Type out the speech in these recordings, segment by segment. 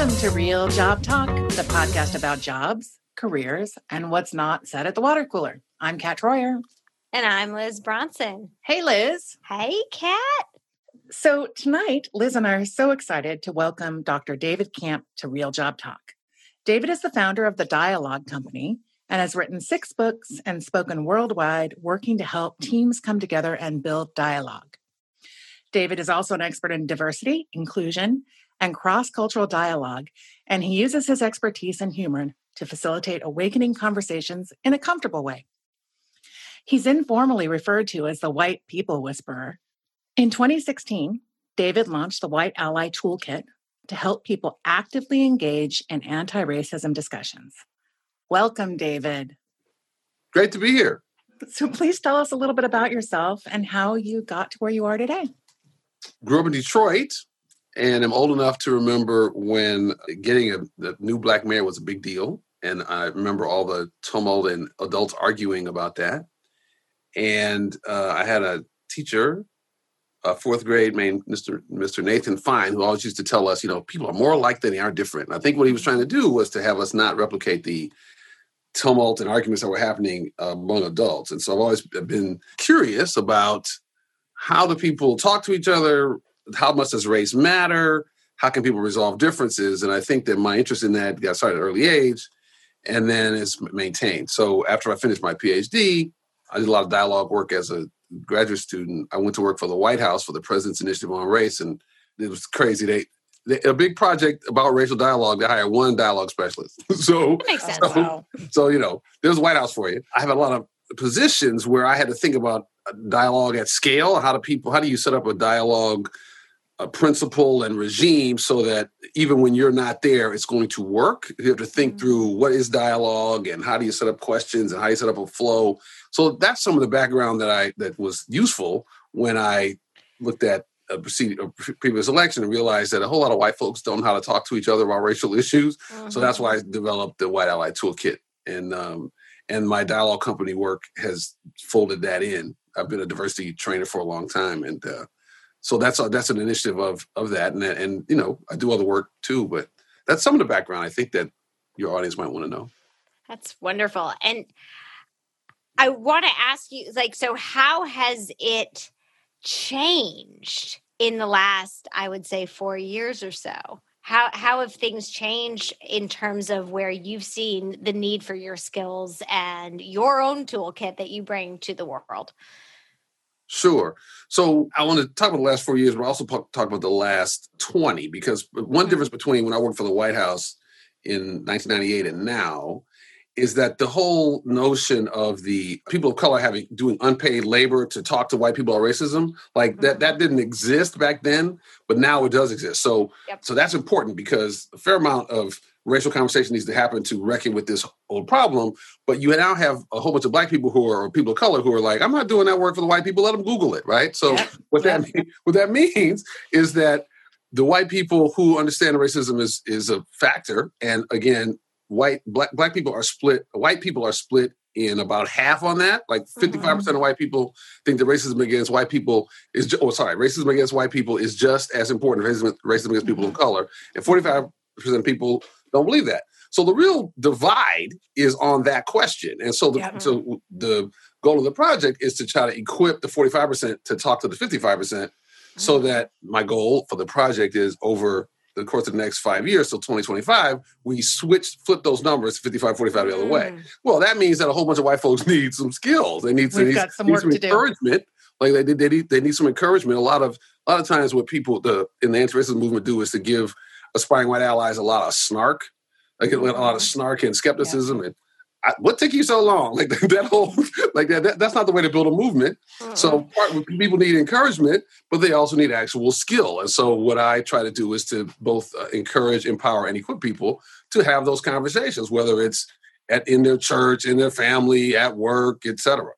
Welcome to Real Job Talk, the podcast about jobs, careers, and what's not said at the water cooler. I'm Kat Troyer. And I'm Liz Bronson. Hey, Liz. Hey, Kat. So tonight, Liz and I are so excited to welcome Dr. David Camp to Real Job Talk. David is the founder of The Dialogue Company and has written 6 books and spoken worldwide, working to help teams come together and build dialogue. David is also an expert in diversity, inclusion, and cross-cultural dialogue, and he uses his expertise and humor to facilitate awakening conversations in a comfortable way. He's informally referred to as the White People Whisperer. In 2016, David launched the White Ally Toolkit to help people actively engage in anti-racism discussions. Welcome, David. Great to be here. So please tell us a little bit about yourself and how you got to where you are today. Grew up in Detroit. And I'm old enough to remember when getting the new black mayor was a big deal. And I remember all the tumult and adults arguing about that. And I had a teacher, fourth grade, Mr. Nathan Fine, who always used to tell us, you know, people are more alike than they are different. And I think what he was trying to do was to have us not replicate the tumult and arguments that were happening among adults. And so I've always been curious about how do people talk to each other? How much does race matter? How can people resolve differences? And I think that my interest in that got started at an early age and then it's maintained. So after I finished my PhD, I did a lot of dialogue work as a graduate student. I went to work for the White House for the President's Initiative on Race, and it was crazy. They a big project about racial dialogue, they hired one dialogue specialist. So, that makes sense. So, you know, there's the White House for you. I have a lot of positions where I had to think about dialogue at scale. How do you set up a dialogue, a principle and regime so that even when you're not there, it's going to work. You have to think through what is dialogue and how do you set up questions and how do you set up a flow. So that's some of the background that was useful when I looked at a previous election and realized that a whole lot of white folks don't know how to talk to each other about racial issues. Mm-hmm. So that's why I developed the White Ally Toolkit. And my dialogue company work has folded that in. I've been a diversity trainer for a long time, and so that's an initiative of that, and you know, I do other work too, but that's some of the background I think that your audience might want to know. That's wonderful. And I want to ask you, like, so how has it changed in the last, I would say, 4 years or so? How have things changed in terms of where you've seen the need for your skills and your own toolkit that you bring to the world? Sure. So I want to talk about the last 4 years, but also talk about the last 20, because one difference between when I worked for the White House in 1998 and now is that the whole notion of the people of color doing unpaid labor to talk to white people about racism, like that didn't exist back then, but now it does exist. So, So that's important because a fair amount of racial conversation needs to happen to reckon with this old problem, but you now have a whole bunch of black people or people of color who are like, I'm not doing that work for the white people, let them Google it, right? So what that means is that the white people who understand racism is a factor, and again, white people are split in about half on that, like 55% of white people think that racism against white people is just as important as racism against people of color, and 45% of people don't believe that. So the real divide is on that question. And so the goal of the project is to try to equip the 45% to talk to the 55%, so that my goal for the project is over the course of the next 5 years, till 2025, we flip those numbers 55-45 the other way. Well, that means that a whole bunch of white folks need some skills. They need some encouragement. Like they need some encouragement. A lot of times what people in the anti-racism movement do is to give aspiring white allies a lot of snark and skepticism, and what took you so long? Like that whole, like that's not the way to build a movement. So people need encouragement, but they also need actual skill. And so what I try to do is to both encourage, empower, and equip people to have those conversations, whether it's in their church, in their family, at work, etc.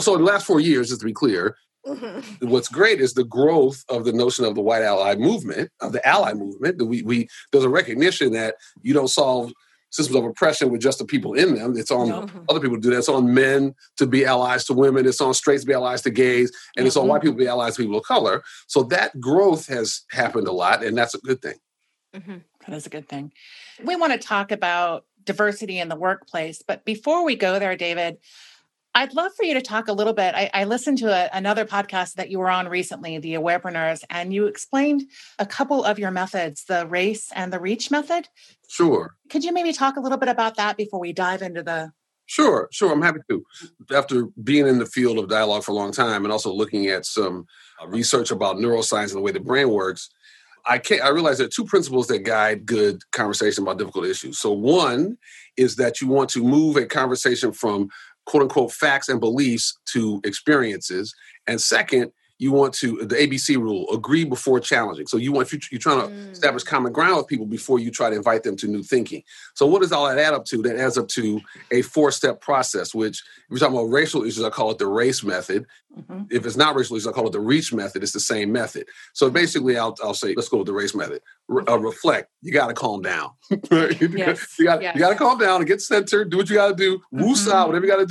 So in the last 4 years, just to be clear. Mm-hmm. What's great is the growth of the notion of the white ally movement, of the ally movement. There's a recognition that you don't solve systems of oppression with just the people in them. It's on other people to do that. It's on men to be allies to women. It's on straights to be allies to gays. And it's on white people to be allies to people of color. So that growth has happened a lot, and that's a good thing. Mm-hmm. That is a good thing. We want to talk about diversity in the workplace. But before we go there, David, I'd love for you to talk a little bit. I listened to another podcast that you were on recently, The Awarepreneurs, and you explained a couple of your methods, the race and the reach method. Sure. Could you maybe talk a little bit about that before we dive into the... Sure. I'm happy to. After being in the field of dialogue for a long time and also looking at some research about neuroscience and the way the brain works, I realized there are two principles that guide good conversation about difficult issues. So one is that you want to move a conversation from quote unquote facts and beliefs to experiences. And second, you want to, the ABC rule, agree before challenging. So you want, you're trying to establish common ground with people before you try to invite them to new thinking. So what does all that add up to? That adds up to a 4-step process, which if we're talking about racial issues, I call it the race method. Mm-hmm. If it's not racial issues, I call it the reach method. It's the same method. So basically I'll say, let's go with the race method. Reflect. You got to calm down. Yes. You got to calm down and get centered, do what you got to do, woosah, whatever you got to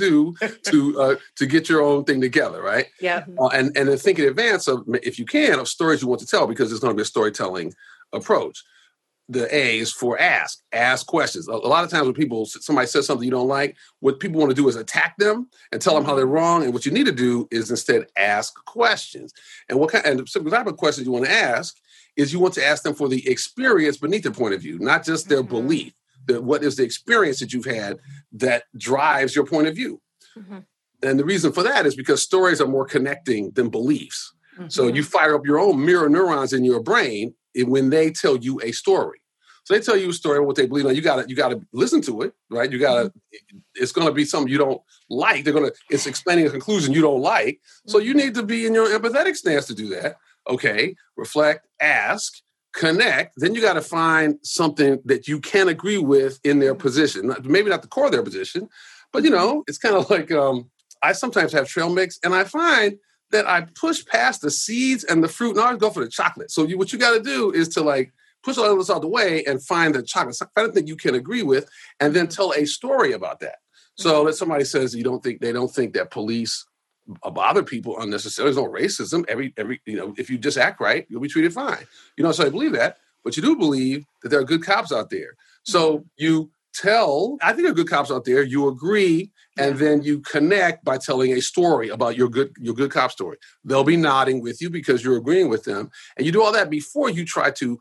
do to get your own thing together, right? Yeah. And then think in advance of, if you can, of stories you want to tell, because it's going to be a storytelling approach. The A is for ask. Ask questions. A lot of times when somebody says something you don't like, what people want to do is attack them and tell them how they're wrong. And what you need to do is instead ask questions. And the type of questions you want to ask is you want to ask them for the experience beneath their point of view, not just their belief. What is the experience that you've had that drives your point of view? Mm-hmm. And the reason for that is because stories are more connecting than beliefs. Mm-hmm. So you fire up your own mirror neurons in your brain when they tell you a story. So they tell you a story about what they believe. Now you gotta listen to it, right? It's gonna be something you don't like. It's explaining a conclusion you don't like. So you need to be in your empathetic stance to do that. Okay, reflect, ask, connect. Then you got to find something that you can agree with in their position. Maybe not the core of their position, but it's kind of like I sometimes have trail mix, and I find that I push past the seeds and the fruit, and I always go for the chocolate. So what you got to do is to push all of this out the way and find the chocolate. Find a thing you can agree with, and then tell a story about that. So that somebody says they don't think that police bother people unnecessarily. There's no racism. If you just act right, you'll be treated fine. You don't necessarily believe that, but you do believe that there are good cops out there. So you tell, I think there are good cops out there. You agree, and then you connect by telling a story about your good cop story. They'll be nodding with you because you're agreeing with them, and you do all that before you try to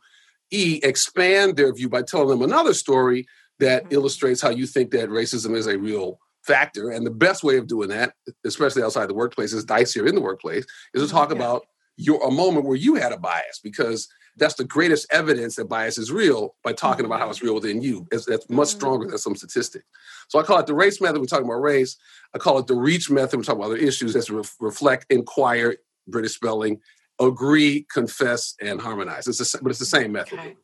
expand their view by telling them another story that illustrates how you think that racism is a real factor. And the best way of doing that, especially outside the workplace, is dicier in the workplace, is to talk about a moment where you had a bias, because that's the greatest evidence that bias is real, by talking about how it's real within you. That's much stronger than some statistic. So I call it the race method. We're talking about race. I call it the reach method. We're talking about other issues. That's reflect, inquire, British spelling, agree, confess, and harmonize. But it's the same method. Okay.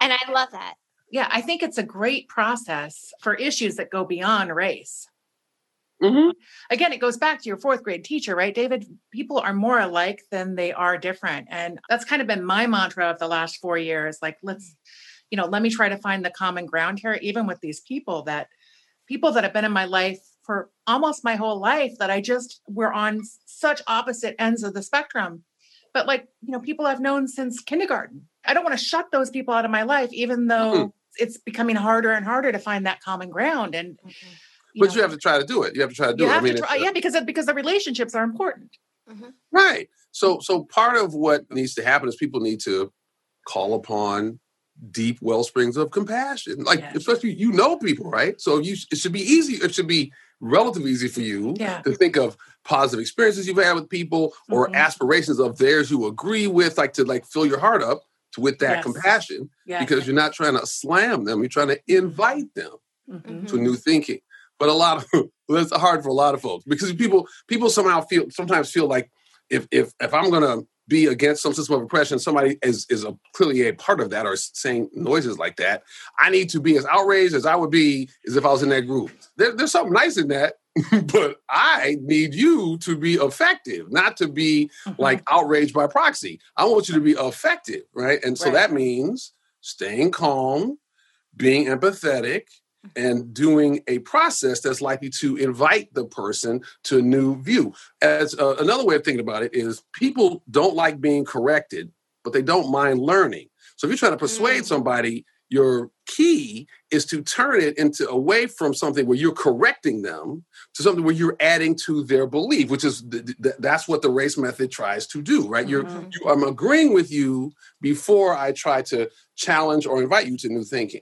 And I love that. Yeah, I think it's a great process for issues that go beyond race. Mm-hmm. Again, it goes back to your 4th grade teacher, right, David? People are more alike than they are different. And that's kind of been my mantra of the last 4 years. Let me try to find the common ground here, even with these people that have been in my life for almost my whole life, that we're on such opposite ends of the spectrum. But people I've known since kindergarten. I don't want to shut those people out of my life, even though it's becoming harder and harder to find that common ground. And but you have to try to do it. You have to try to do it. Because the relationships are important. Mm-hmm. Right. So part of what needs to happen is people need to call upon deep wellsprings of compassion. Especially people, right? So it should be easy. It should be relatively easy for you to think of positive experiences you've had with people or aspirations of theirs you agree with, to fill your heart up with that compassion, because you're not trying to slam them. You're trying to invite them to new thinking. But that's hard for a lot of folks, because people sometimes feel like if I'm going to be against some system of oppression, somebody is clearly a part of that or saying noises like that, I need to be as outraged as I would be as if I was in that group. There's something nice in that, but I need you to be effective, not to be outraged by proxy. I want you to be effective, right? And so that means staying calm, being empathetic, and doing a process that's likely to invite the person to a new view. As another way of thinking about it is, people don't like being corrected, but they don't mind learning. So if you're trying to persuade somebody, your key is to turn it into away from something where you're correcting them to something where you're adding to their belief, which is that's what the race method tries to do, right? Mm-hmm. I'm agreeing with you before I try to challenge or invite you to new thinking.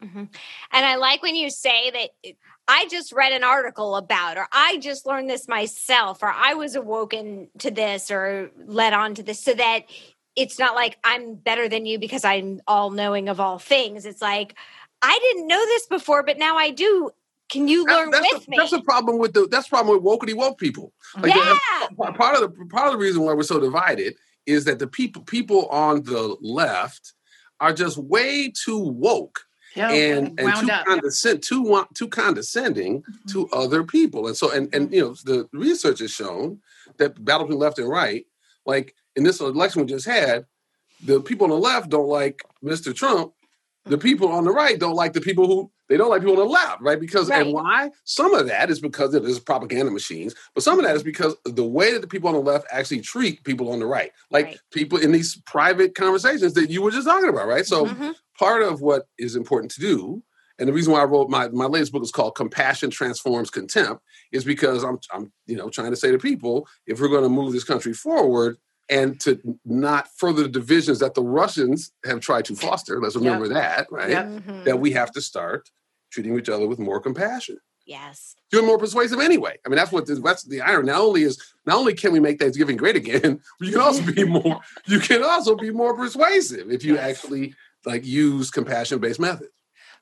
Mm-hmm. And I like when you say that I just read an article about, or I just learned this myself, or I was awoken to this or led on to this, so that it's not like I'm better than you because I'm all knowing of all things. It's like, I didn't know this before, but now I do. Can you learn with me? That's the problem with wokeity woke people. Like, yeah. Part of the reason why we're so divided is that the people on the left are just way too woke. Yep. And too condescending mm-hmm. to other people. And so, and you know, the research has shown that battle between left and right, like in this election we just had, the people on the left don't like Mr. Trump. The people on the right don't like the people who, they don't like people on the left, right? Because, right. And why? Some of that is because there's propaganda machines, but some of that is because the way that the people on the left actually treat people on the right, like right. people in these private conversations that you were just talking about, right? So mm-hmm. part of what is important to do, and the reason why I wrote my latest book is called Compassion Transforms Contempt, is because I'm trying to say to people, if we're going to move this country forward, and to not further the divisions that the Russians have tried to foster. Let's remember that, right? Yep. Mm-hmm. That we have to start treating each other with more compassion. Yes. You're more persuasive anyway. I mean, that's the irony. Not only can we make Thanksgiving great again, you can also be more. You can also be more persuasive if you actually use compassion-based methods.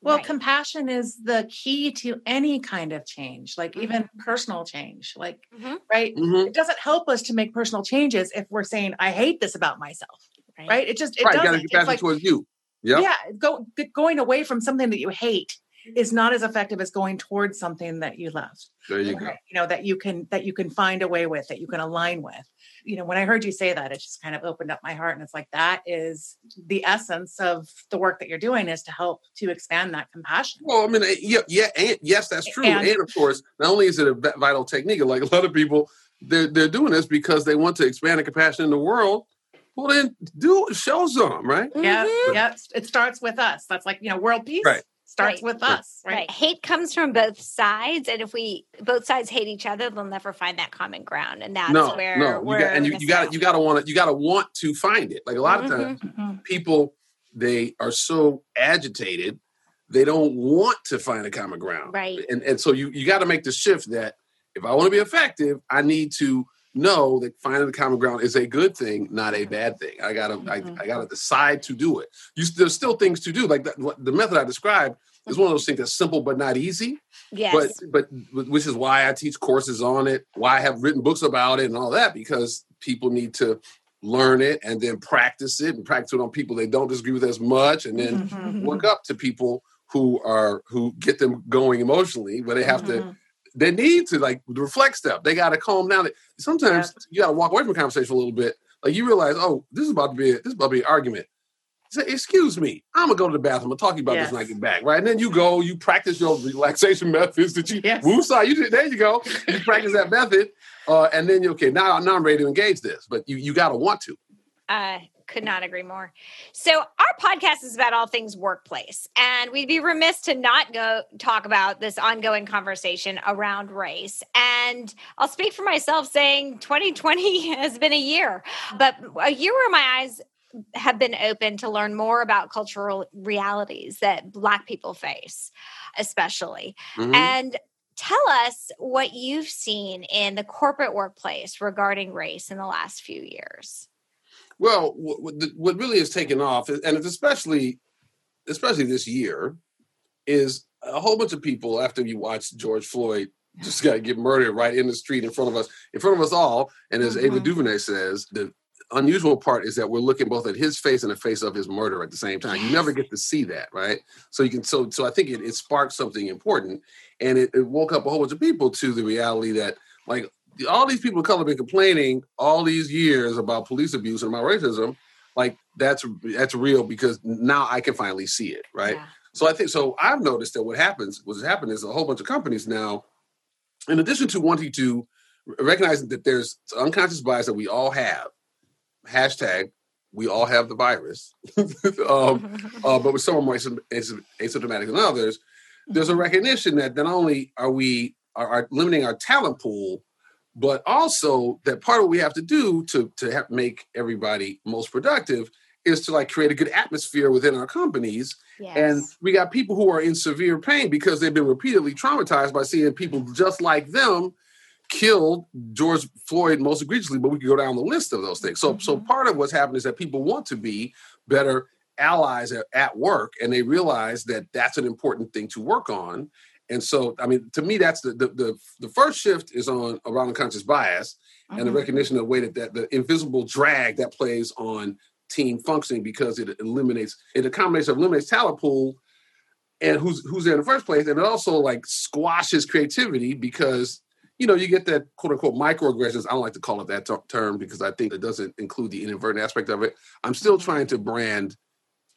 Well, compassion is the key to any kind of change, mm-hmm. even personal change, mm-hmm. right? Mm-hmm. It doesn't help us to make personal changes if we're saying, I hate this about myself, right? It doesn't. You gotta compassion towards you. Yep. Yeah, going away from something that you hate is not as effective as going towards something that you love. There you go. That you can find a way with, that you can align with. When I heard you say that, it just kind of opened up my heart. And it's like, that is the essence of the work that you're doing, is to help to expand that compassion. Well, I mean, yes, that's true. And of course, not only is it a vital technique, like a lot of people, they're doing this because they want to expand the compassion in the world. Well, then show some, right? Yeah. Mm-hmm. Yep. It starts with us. That's world peace. Right. Starts with us, right? Hate comes from both sides, and if both sides hate each other, they'll never find that common ground. And that's you gotta want to find it. Like a lot mm-hmm, of times, mm-hmm. people, they are so agitated, they don't want to find a common ground, right? And so you got to make the shift that if I want to be effective, I need to know that finding the common ground is a good thing, not a bad thing. I gotta, mm-hmm. I gotta decide to do it. There's still things to do. Like the method I described is one of those things that's simple but not easy. Yes. But which is why I teach courses on it, why I have written books about it, and all that, because people need to learn it and then practice it, and practice it on people they don't disagree with as much, and then mm-hmm. work up to people who get them going emotionally, but they have mm-hmm. to. They need to reflect stuff. They got to calm down. Sometimes you got to walk away from a conversation a little bit. Like you realize, oh, this is about to be an argument. Say, excuse me, I'm gonna go to the bathroom. I'll talk to you about this when I get back, right? And then you go, you practice your relaxation methods that you woosah. There you go. You practice that method, and then you're okay. Now I'm ready to engage this, but you got to want to. Could not agree more. So our podcast is about all things workplace, and we'd be remiss to not go talk about this ongoing conversation around race. And I'll speak for myself saying 2020 has been a year, but a year where my eyes have been open to learn more about cultural realities that Black people face, especially. Mm-hmm. And tell us what you've seen in the corporate workplace regarding race in the last few years. Well, what really has taken off, and it's especially this year, is a whole bunch of people, after you watch George Floyd just get murdered right in the street in front of us all. And as mm-hmm. Ava DuVernay says, the unusual part is that we're looking both at his face and the face of his murderer at the same time. You never get to see that, right? So you can. So I think it sparked something important, and it woke up a whole bunch of people to the reality that all these people of color have been complaining all these years about police abuse and about racism. That's real, because now I can finally see it, right? Yeah. So I've noticed that what's happened is a whole bunch of companies now, in addition to wanting to recognize that there's unconscious bias that we all have, hashtag we all have the virus, but with some are more asymptomatic than others. There's a recognition that not only are we are limiting our talent pool, but also that part of what we have to do to make everybody most productive is to like create a good atmosphere within our companies. Yes. And we got people who are in severe pain because they've been repeatedly traumatized by seeing people just like them killed, George Floyd most egregiously, but we could go down the list of those things. So mm-hmm. So part of what's happened is that people want to be better allies at work, and they realize that that's an important thing to work on. And so, I mean, to me, that's the first shift is on around unconscious bias mm-hmm. and the recognition of the way that the invisible drag that plays on team functioning, because it eliminates talent pool and who's there in the first place. And it also like squashes creativity because, you know, you get that quote unquote microaggressions. I don't like to call it that term because I think it doesn't include the inadvertent aspect of it. I'm still trying to brand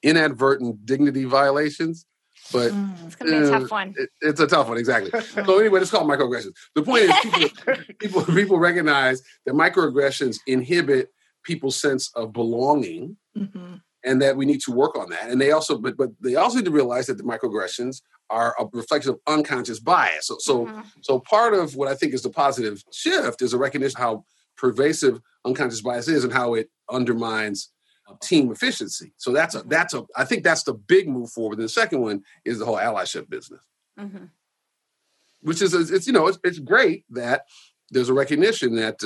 inadvertent dignity violations, but it's going to be a tough one. It's a tough one. Exactly. So anyway, it's called microaggressions. The point is people recognize that microaggressions inhibit people's sense of belonging, mm-hmm. and that we need to work on that. And they also, but they also need to realize that the microaggressions are a reflection of unconscious bias. So part of what I think is the positive shift is a recognition of how pervasive unconscious bias is and how it undermines team efficiency. So I think that's the big move forward. And the second one is the whole allyship business, mm-hmm. which is, it's great that there's a recognition that,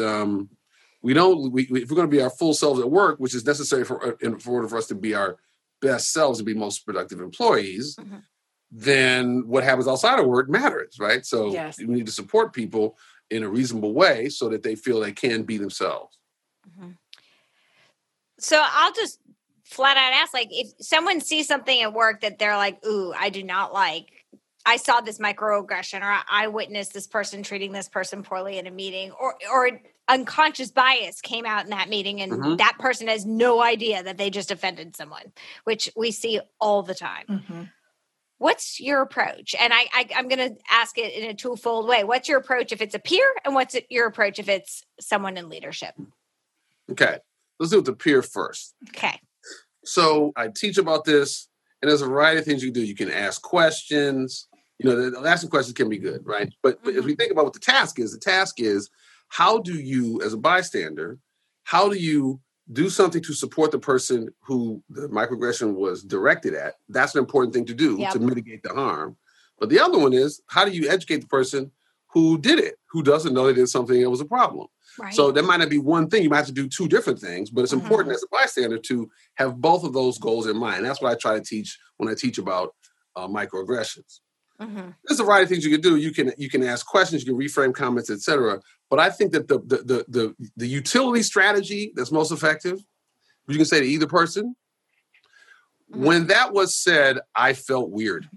if we're going to be our full selves at work, which is necessary in order for us to be our best selves and be most productive employees, mm-hmm. then what happens outside of work matters, right? So yes. we need to support people in a reasonable way so that they feel they can be themselves. Mm-hmm. So I'll just flat out ask, like, if someone sees something at work that they're like, ooh, I do not like, I saw this microaggression, or I witnessed this person treating this person poorly in a meeting, or unconscious bias came out in that meeting, and mm-hmm. that person has no idea that they just offended someone, which we see all the time. Mm-hmm. What's your approach? And I'm going to ask it in a twofold way. What's your approach if it's a peer, and what's your approach if it's someone in leadership? Okay. Let's do it with the peer first. Okay. So I teach about this, and there's a variety of things you can do. You can ask questions. You know, asking questions can be good, right? But if we think about what the task is, how do you, as a bystander, how do you do something to support the person who the microaggression was directed at? That's an important thing to do yep. to mitigate the harm. But the other one is, how do you educate the person who did it, who doesn't know they did something that was a problem? Right. So that might not be one thing. You might have to do two different things, but it's mm-hmm. important as a bystander to have both of those goals in mind. That's what I try to teach when I teach about microaggressions. Mm-hmm. There's a variety of things you can do. You can ask questions, you can reframe comments, et cetera. But I think that the utility strategy that's most effective, you can say to either person, mm-hmm. when that was said, I felt weird,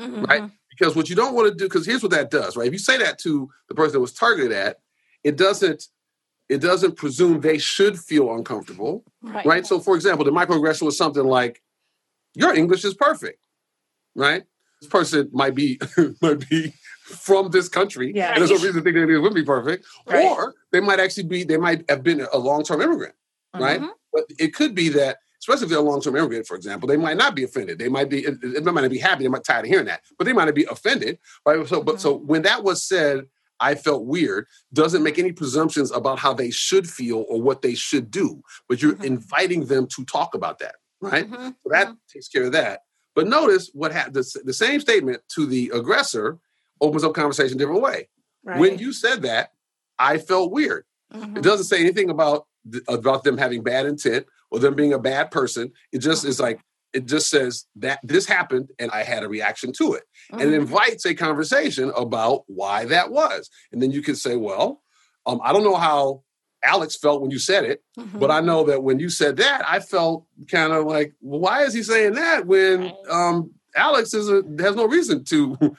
mm-hmm. right? Because what you don't want to do, because here's what that does, right? If you say that to the person that was targeted at, it doesn't presume they should feel uncomfortable, right? So for example, the microaggression was something like, your English is perfect, right? This person might be from this country, yeah. and there's no reason to think that it would be perfect, right. Or they might have been a long-term immigrant, mm-hmm. right? But it could be that, especially if they're a long-term immigrant, for example, they might not be offended. They might not be happy. They might be tired of hearing that, but they might not be offended, right? So, mm-hmm. but so when that was said, I felt weird, doesn't make any presumptions about how they should feel or what they should do, but you're mm-hmm. inviting them to talk about that, right? Mm-hmm. So that takes care of that. But notice what the same statement to the aggressor opens up conversation a different way. Right. When you said that, I felt weird. Mm-hmm. It doesn't say anything about them having bad intent or them being a bad person. It just mm-hmm. is like, it just says that this happened and I had a reaction to it. Mm-hmm. And it invites a conversation about why that was. And then you can say, well, I don't know how Alex felt when you said it, mm-hmm. but I know that when you said that, I felt kind of like, well, why is he saying that when Alex has no reason to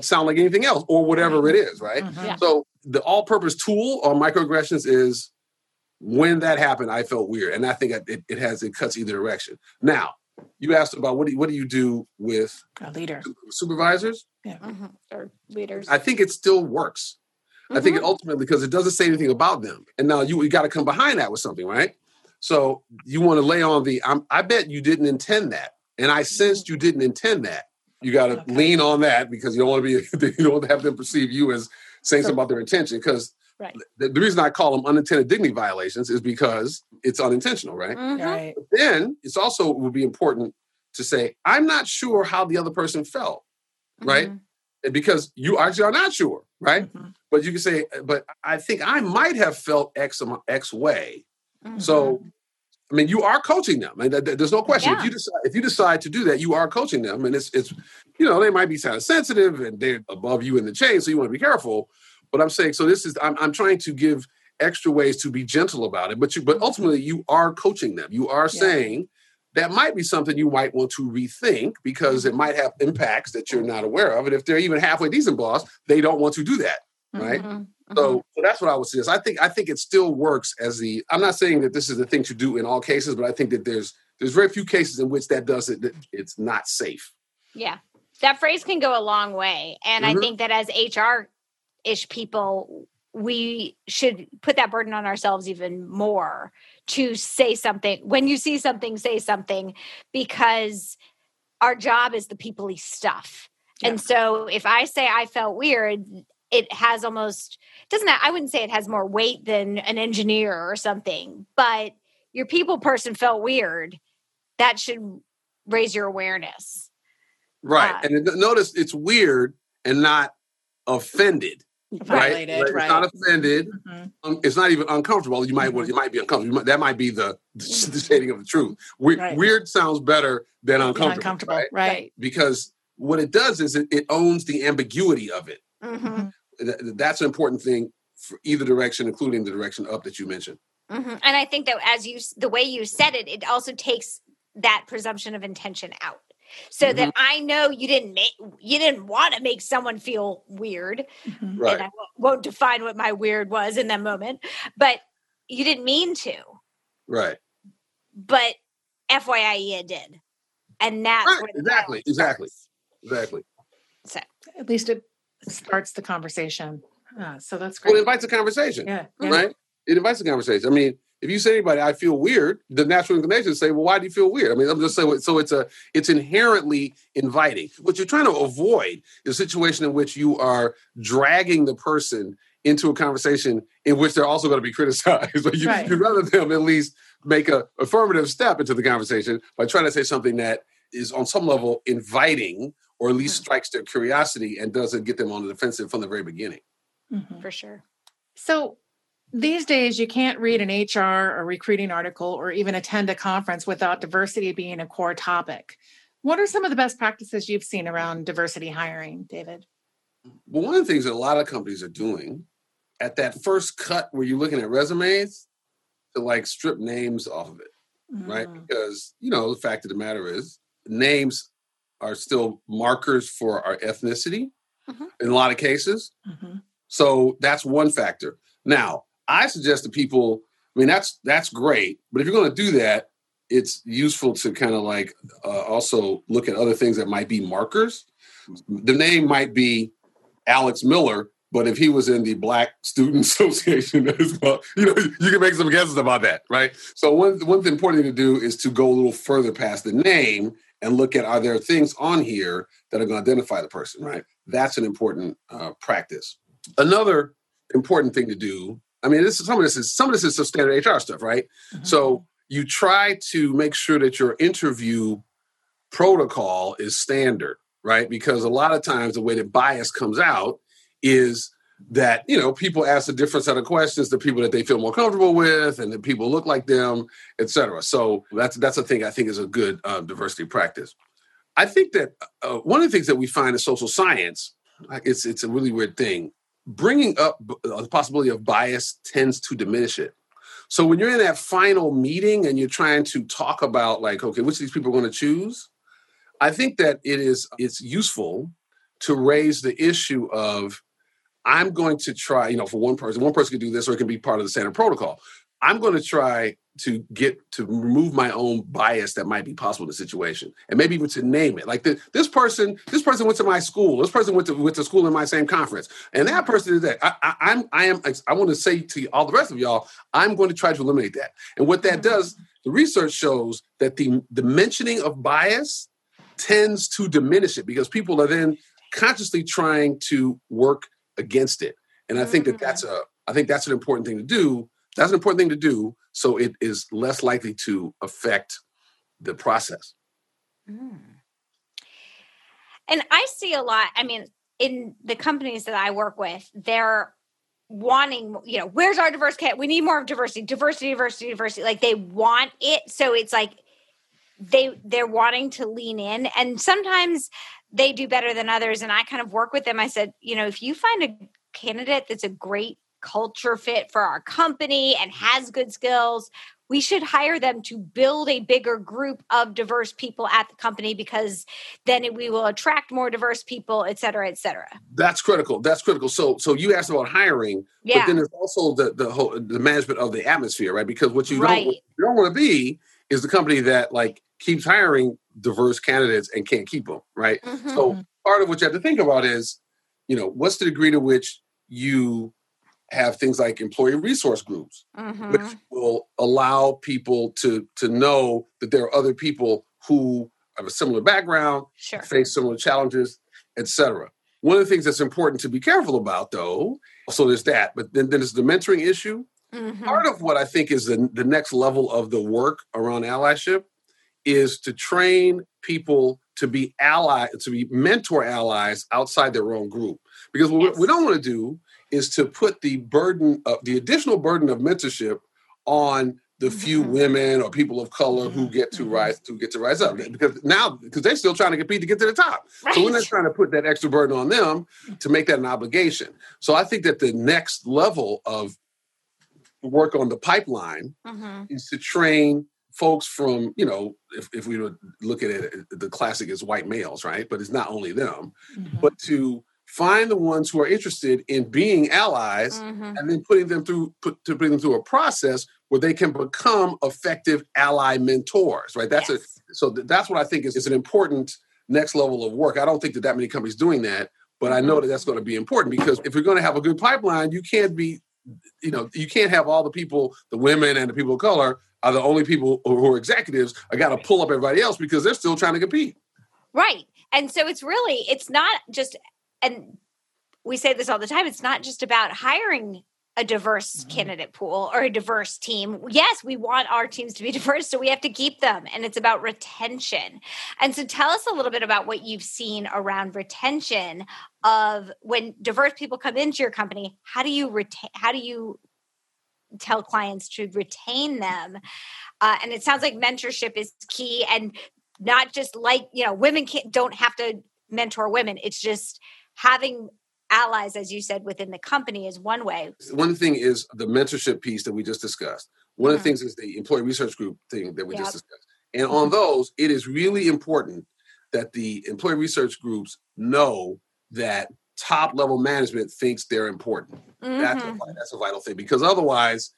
sound like anything else or whatever mm-hmm. it is, right? Mm-hmm. Yeah. So the all-purpose tool on microaggressions is, when that happened, I felt weird. And I think it cuts either direction. Now, you asked about what do you do with a leader, supervisors, yeah, mm-hmm. or leaders. I think it still works. Mm-hmm. I think it ultimately, because it doesn't say anything about them, and now you got to come behind that with something, right? So you want to lay on the, I bet you didn't intend that. And I sensed you didn't intend that. You got to lean on that because you don't want to be, you don't want to have them perceive you as saying something about their intention. Because the reason I call them unintended dignity violations is because it's unintentional, right? Mm-hmm. Right. But then it's also, it would be important to say, I'm not sure how the other person felt, right? Mm-hmm. Because you actually are not sure, right? Mm-hmm. But you can say, but I think I might have felt X way. Mm-hmm. So, I mean, you are coaching them. And there's no question. Yeah. If you decide to do that, you are coaching them. And it's you know, they might be kind of sensitive and they're above you in the chain, so you want to be careful. But I'm saying, so this is, I'm trying to give extra ways to be gentle about it. But ultimately, you are coaching them. You are saying that might be something you might want to rethink because it might have impacts that you're not aware of. And if they're even halfway decent, boss, they don't want to do that, right? Mm-hmm. So that's what I would suggest. I think it still works as the, I'm not saying that this is the thing to do in all cases, but I think that there's very few cases in which that does it. That it's not safe. Yeah. That phrase can go a long way. And I think that as HR-ish people, we should put that burden on ourselves even more to say something. When you see something, say something, because our job is the people-y stuff. Yeah. And so if I say I felt weird, it has almost, doesn't that, I wouldn't say it has more weight than an engineer or something, but your people person felt weird. That should raise your awareness. Right. And notice it's weird and not offended. Violated, right? It's not offended. Mm-hmm. It's not even uncomfortable. You might be uncomfortable. That might be the stating of the truth. Weird sounds better than uncomfortable. Right? Because what it does is it owns the ambiguity of it. Mm-hmm. That's an important thing for either direction, including the direction up that you mentioned. Mm-hmm. And I think that the way you said it, it also takes that presumption of intention out, so that I know you didn't want to make someone feel weird. Mm-hmm. Right. And I won't define what my weird was in that moment, but you didn't mean to. Right. But FYI, you did, and that's right. Exactly. So at least it starts the conversation. So that's great. Well, it invites a conversation. Yeah. Right? It invites a conversation. I mean, if you say to anybody, I feel weird, the natural inclination is to say, well, why do you feel weird? I mean, I'm just saying, so it's inherently inviting. What you're trying to avoid is a situation in which you are dragging the person into a conversation in which they're also going to be criticized. You'd rather them at least make an affirmative step into the conversation by trying to say something that is on some level inviting, or at least strikes their curiosity and doesn't get them on the defensive from the very beginning. Mm-hmm. For sure. So these days you can't read an HR or recruiting article or even attend a conference without diversity being a core topic. What are some of the best practices you've seen around diversity hiring, David? Well, one of the things that a lot of companies are doing at that first cut where you're looking at resumes, to like strip names off of it, right? Because, you know, the fact of the matter is names are still markers for our ethnicity in a lot of cases. Mm-hmm. So that's one factor. Now, I suggest to people, I mean, that's great, but if you're going to do that, it's useful to kind of like also look at other things that might be markers. The name might be Alex Miller, but if he was in the Black Student Association as well, you know, you can make some guesses about that, right? So one important thing to do is to go a little further past the name and look at, are there things on here that are going to identify the person, right? That's an important practice. Another important thing to do, I mean, some of this is some standard HR stuff, right? Mm-hmm. So you try to make sure that your interview protocol is standard, right? Because a lot of times the way that bias comes out is that, you know, people ask a different set of questions to people that they feel more comfortable with and that people look like them, et cetera. So that's a thing I think is a good diversity practice. I think that one of the things that we find in social science, it's a really weird thing. Bringing up the possibility of bias tends to diminish it. So when you're in that final meeting and you're trying to talk about like, okay, which of these people are going to choose? I think that it's useful to raise the issue of, I'm going to try, you know, for one person could do this, or it can be part of the standard protocol. I'm going to try to get to remove my own bias that might be possible in the situation, and maybe even to name it. Like this person went to my school. This person went to school in my same conference, and that person did that. I want to say to all the rest of y'all, I'm going to try to eliminate that. And what that does, the research shows that the mentioning of bias tends to diminish it because people are then consciously trying to work against it. And I think that's an important thing to do. That's an important thing to do, so it is less likely to affect the process. Mm. And I see a lot, I mean, in the companies that I work with, they're wanting, you know, where's our diverse cat? We need more of diversity. Like they want it. So it's like they're wanting to lean in. And sometimes they do better than others. And I kind of work with them. I said, you know, if you find a candidate that's a great culture fit for our company and has good skills, we should hire them to build a bigger group of diverse people at the company, because then we will attract more diverse people, et cetera, et cetera. That's critical. So you asked about hiring, but then there's also the whole management of the atmosphere, right? Because what you don't want to be is the company that like keeps hiring diverse candidates and can't keep them, right? Mm-hmm. So part of what you have to think about is, you know, what's the degree to which you have things like employee resource groups, which will allow people to know that there are other people who have a similar background, face similar challenges, et cetera. One of the things that's important to be careful about, though, so there's that, but then there's the mentoring issue. Mm-hmm. Part of what I think is the next level of the work around allyship is to train people to be mentor allies outside their own group. Because what we don't want to do is to put the additional burden of mentorship on the few women or people of color who get to rise up. Because they're still trying to compete to get to the top. Right. So we're not trying to put that extra burden on them to make that an obligation. So I think that the next level of work on the pipeline is to train folks from, you know, if we would look at it, the classic is white males, right? But it's not only them, but to find the ones who are interested in being allies and then putting them through a process where they can become effective ally mentors, right? That's what I think is an important next level of work. I don't think that many companies doing that, but I know that's going to be important, because if you're going to have a good pipeline, you can't have all the people, the women and the people of color are the only people who are executives. I got to pull up everybody else because they're still trying to compete. Right. And so it's not just, and we say this all the time, it's not just about hiring a diverse candidate pool or a diverse team. Yes, we want our teams to be diverse, so we have to keep them. And it's about retention. And so tell us a little bit about what you've seen around retention of when diverse people come into your company. How do you tell clients to retain them? And it sounds like mentorship is key, and not just like, you know, women don't have to mentor women. It's just having allies, as you said, within the company is one way. One thing is the mentorship piece that we just discussed. One of the things is the employee research group thing that we just discussed. And on those, it is really important that the employee research groups know that top level management thinks they're important. That's a vital thing, because otherwise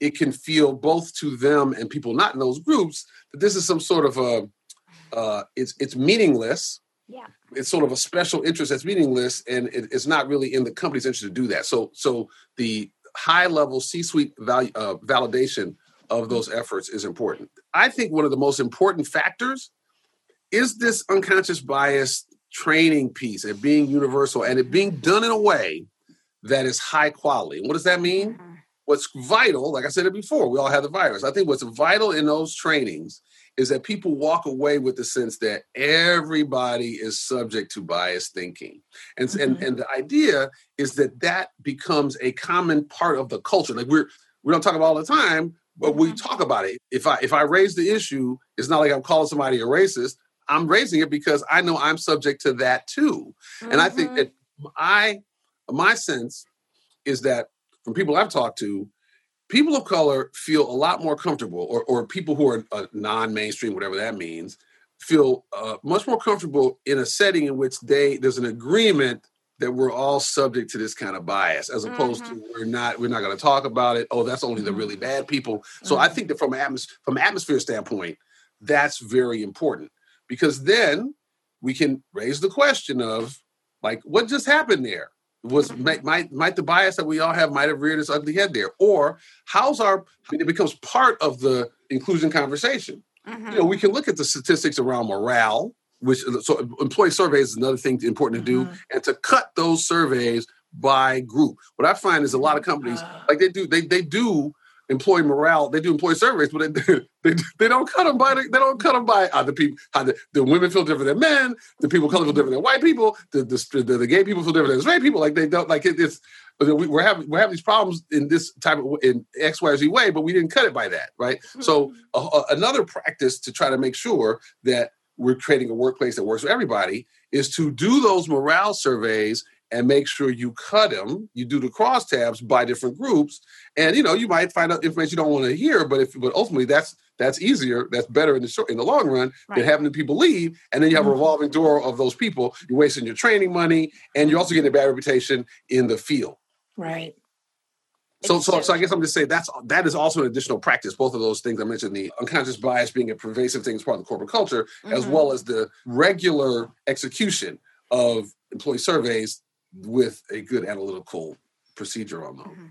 it can feel, both to them and people not in those groups, that this is some sort of it's meaningless. Yeah, it's sort of a special interest that's meaningless, and it's not really in the company's interest to do that. So the high level C-suite validation of those efforts is important. I think one of the most important factors is this unconscious bias training piece, and being universal, and it being done in a way that is high quality. What does that mean? Mm-hmm. What's vital, like I said it before, we all have the virus. I think what's vital in those trainings is that people walk away with the sense that everybody is subject to biased thinking. And the idea is that becomes a common part of the culture. Like we don't talk about it all the time, but we talk about it. If I raise the issue, it's not like I'm calling somebody a racist. I'm raising it because I know I'm subject to that too. And I think that my sense is that from people I've talked to, people of color feel a lot more comfortable, or people who are non-mainstream, whatever that means, feel much more comfortable in a setting in which there's an agreement that we're all subject to this kind of bias, as opposed mm-hmm. to we're not going to talk about it. Oh, that's only mm-hmm. the really bad people. So mm-hmm. I think that from an atmosphere standpoint, that's very important, because then we can raise the question of, like, what just happened there? Might the bias that we all have might have reared its ugly head there? Or it becomes part of the inclusion conversation. Mm-hmm. You know, we can look at the statistics around morale, so employee surveys is another thing important to do, mm-hmm. and to cut those surveys by group. What I find is a lot of companies, like they do employee morale, they do employee surveys, but they don't cut them by other people. How the women feel different than men, the people of color feel different than white people, the gay people feel different than straight people. Like they don't like it. It's we're having these problems in this type of in X, Y, Z way, but we didn't cut it by that, right? Mm-hmm. So another practice to try to make sure that we're creating a workplace that works for everybody is to do those morale surveys and make sure you cut them. You do the crosstabs by different groups, and you know you might find out information you don't want to hear. But ultimately, that's easier. That's better in the long run right. than having the people leave, and then you have mm-hmm. a revolving door of those people. You're wasting your training money, and you're also getting a bad reputation in the field. Right. So I guess I'm just saying that is also an additional practice. Both of those things I mentioned, the unconscious bias being a pervasive thing as part of the corporate culture, mm-hmm. as well as the regular execution of employee surveys with a good analytical procedure on them. Mm-hmm.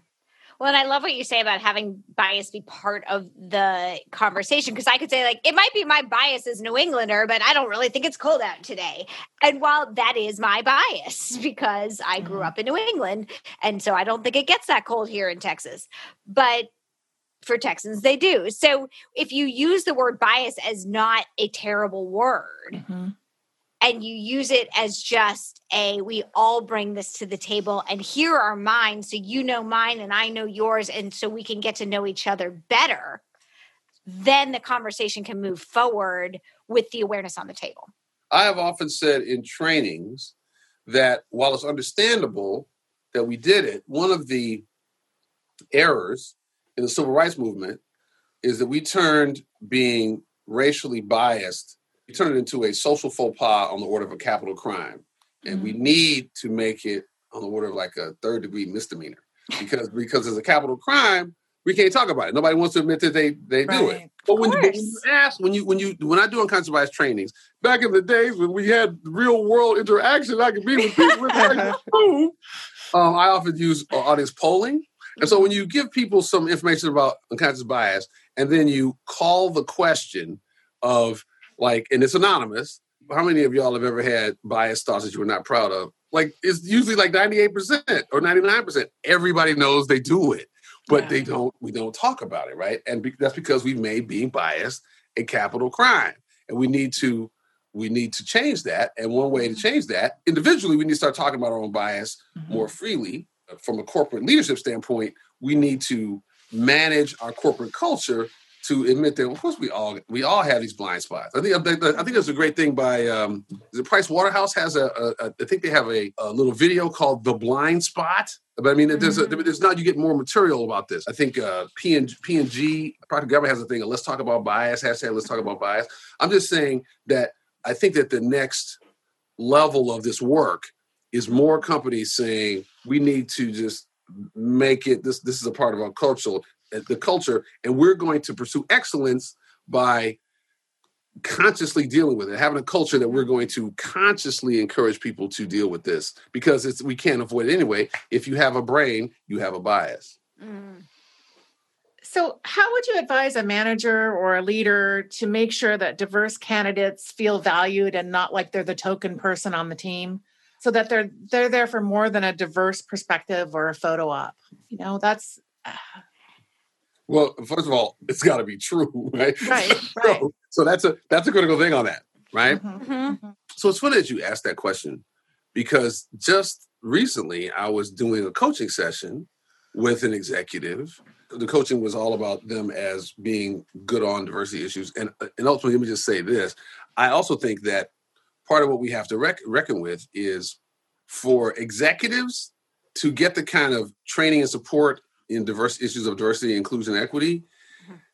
Well, and I love what you say about having bias be part of the conversation, because I could say, like, it might be my bias as New Englander, but I don't really think it's cold out today. And while that is my bias, because I grew up in New England, and so I don't think it gets that cold here in Texas. But for Texans, they do. So if you use the word bias as not a terrible word, mm-hmm. and you use it as just we all bring this to the table and here are mine. So you know mine and I know yours. And so we can get to know each other better. Then the conversation can move forward with the awareness on the table. I have often said in trainings that while it's understandable that we did it, one of the errors in the civil rights movement is that we turned being racially biased you turn it into a social faux pas on the order of a capital crime. And mm-hmm. we need to make it on the order of like a third-degree misdemeanor. Because as a capital crime, we can't talk about it. Nobody wants to admit that they right. do it. But when I do unconscious bias trainings, back in the days when we had real-world interaction, I could be with people like, boom. I often use audience polling. And so when you give people some information about unconscious bias, and then you call the question of, like, and it's anonymous. How many of y'all have ever had biased thoughts that you were not proud of? Like, it's usually like 98% or 99%. Everybody knows they do it, but yeah. We don't talk about it, right? And that's because we've made being biased a capital crime. And we need to change that. And one way to change that, individually, we need to start talking about our own bias mm-hmm. more freely. From a corporate leadership standpoint, we need to manage our corporate culture to admit that, of course, we all have these blind spots. I think that's a great thing by the Price Waterhouse has I think they have a little video called "The Blind Spot." But I mean, mm-hmm. You get more material about this. I think P&G, Procter & Gamble has a thing. Let's talk about bias. # Let's talk about bias. I'm just saying that I think that the next level of this work is more companies saying we need to just make it. This is a part of our culture. And we're going to pursue excellence by consciously dealing with it, having a culture that we're going to consciously encourage people to deal with this, because we can't avoid it anyway. If you have a brain, you have a bias. Mm. So how would you advise a manager or a leader to make sure that diverse candidates feel valued and not like they're the token person on the team, so that they're there for more than a diverse perspective or a photo op? You know, that's... Well, first of all, it's got to be true, right? Right. So that's a critical thing on that, right? Mm-hmm. So it's funny that you asked that question, because just recently I was doing a coaching session with an executive. The coaching was all about them as being good on diversity issues. And ultimately, let me just say this. I also think that part of what we have to reckon with is for executives to get the kind of training and support in diverse issues of diversity, inclusion, and equity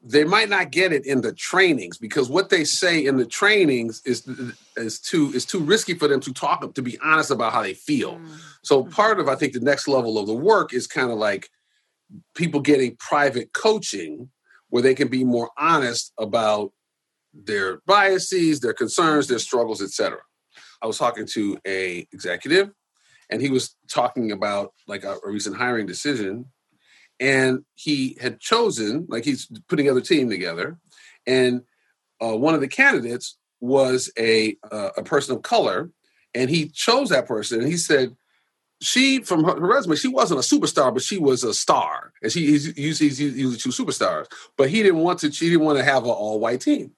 they might not get it in the trainings, because what they say in the trainings is too risky for them to talk, to be honest about how they feel. Mm-hmm. So part of, I think, the next level of the work is kind of like people getting private coaching where they can be more honest about their biases, their concerns, their struggles, etc. I was talking to an executive, and he was talking about like a recent hiring decision. And he had chosen, like he's putting another team together. And one of the candidates was a person of color. And he chose that person. And he said, from her resume, she wasn't a superstar, but she was a star. And he's usually two superstars. But she didn't want to have an all-white team.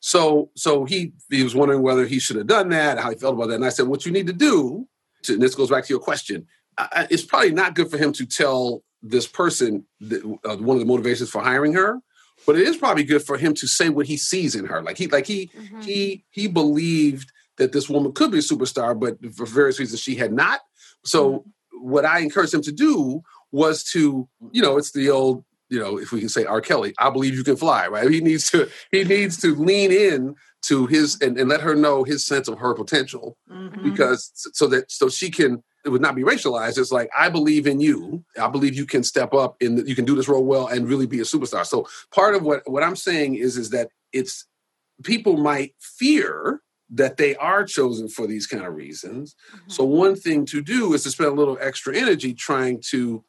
So he was wondering whether he should have done that, how he felt about that. And I said, what you need to do, and this goes back to your question, it's probably not good for him to tell this person, one of the motivations for hiring her, but it is probably good for him to say what he sees in her. He believed that this woman could be a superstar, but for various reasons she had not. So what I encouraged him to do was to, it's the old, if we can say R. Kelly, I believe you can fly, right? He needs to lean in to his, and let her know his sense of her potential, because so she can, it would not be racialized. It's like, I believe in you. I believe you can step up and you can do this role well and really be a superstar. So part of what I'm saying is that it's, people might fear that they are chosen for these kind of reasons. Mm-hmm. So one thing to do is to spend a little extra energy trying to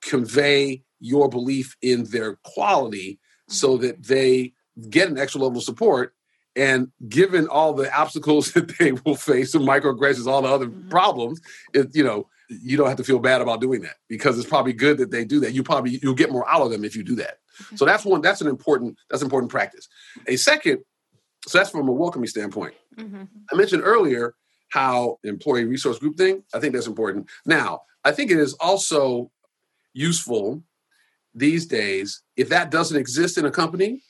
convey your belief in their quality so that they get an extra level of support. And given all the obstacles that they will face, the microaggressions, all the other problems, you don't have to feel bad about doing that, because it's probably good that they do that. You'll get more out of them if you do that. Mm-hmm. So that's an important practice. A second, so that's from a welcoming standpoint. Mm-hmm. I mentioned earlier how employee resource group thing, I think that's important. Now, I think it is also useful these days, if that doesn't exist in a company,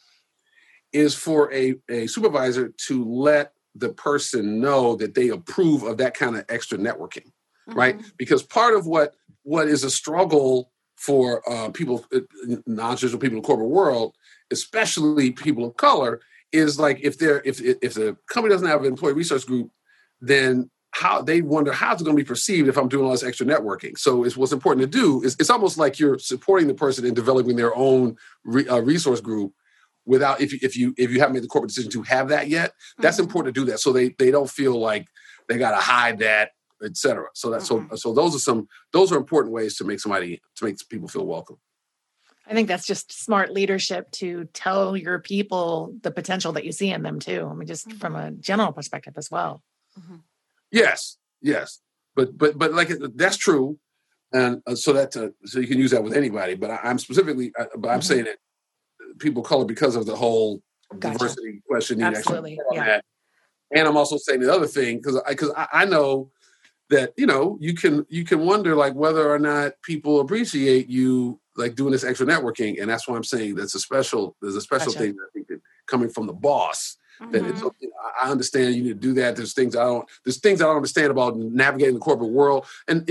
is for a supervisor to let the person know that they approve of that kind of extra networking, right? Because part of what is a struggle for people, non-traditional people in the corporate world, especially people of color, is like if the company doesn't have an employee resource group, then how they wonder how it's going to be perceived if I'm doing all this extra networking. So it's what's important to do is it's almost like you're supporting the person in developing their own resource group. Without, if you haven't made the corporate decision to have that yet, that's important to do that, so they don't feel like they got to hide that, et cetera. So that so those are important ways to make people feel welcome. I think that's just smart leadership, to tell your people the potential that you see in them too. I mean, just from a general perspective as well. Mm-hmm. Yes, but like that's true, and so that so you can use that with anybody. But I'm saying that people of color, because of the whole diversity question. Absolutely. Yeah. And I'm also saying the other thing, because I know that, you can wonder like whether or not people appreciate you like doing this extra networking. And that's why I'm saying that's there's a special thing that I think that coming from the boss, that it's, I understand you need to do that. There's things I don't understand about navigating the corporate world. And,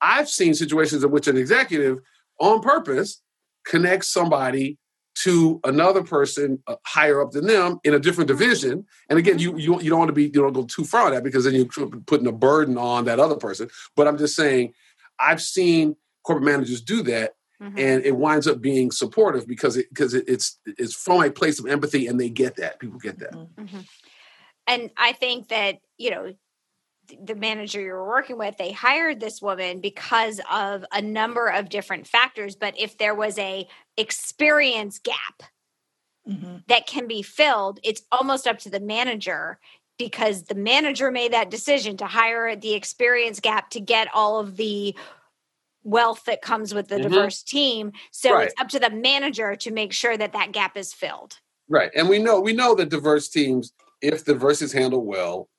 I've seen situations in which an executive on purpose connects somebody to another person higher up than them in a different division. And again, you don't want to be, you don't go too far on that, because then you're putting a burden on that other person. But I'm just saying, I've seen corporate managers do that, and it winds up being supportive because it's from a place of empathy, and they get that. People get that. Mm-hmm. And I think that, the manager you were working with, they hired this woman because of a number of different factors. But if there was a experience gap that can be filled, it's almost up to the manager, because the manager made that decision to hire the experience gap to get all of the wealth that comes with the diverse team. So it's up to the manager to make sure that that gap is filled. Right. And we know that diverse teams, if diversity is handled well,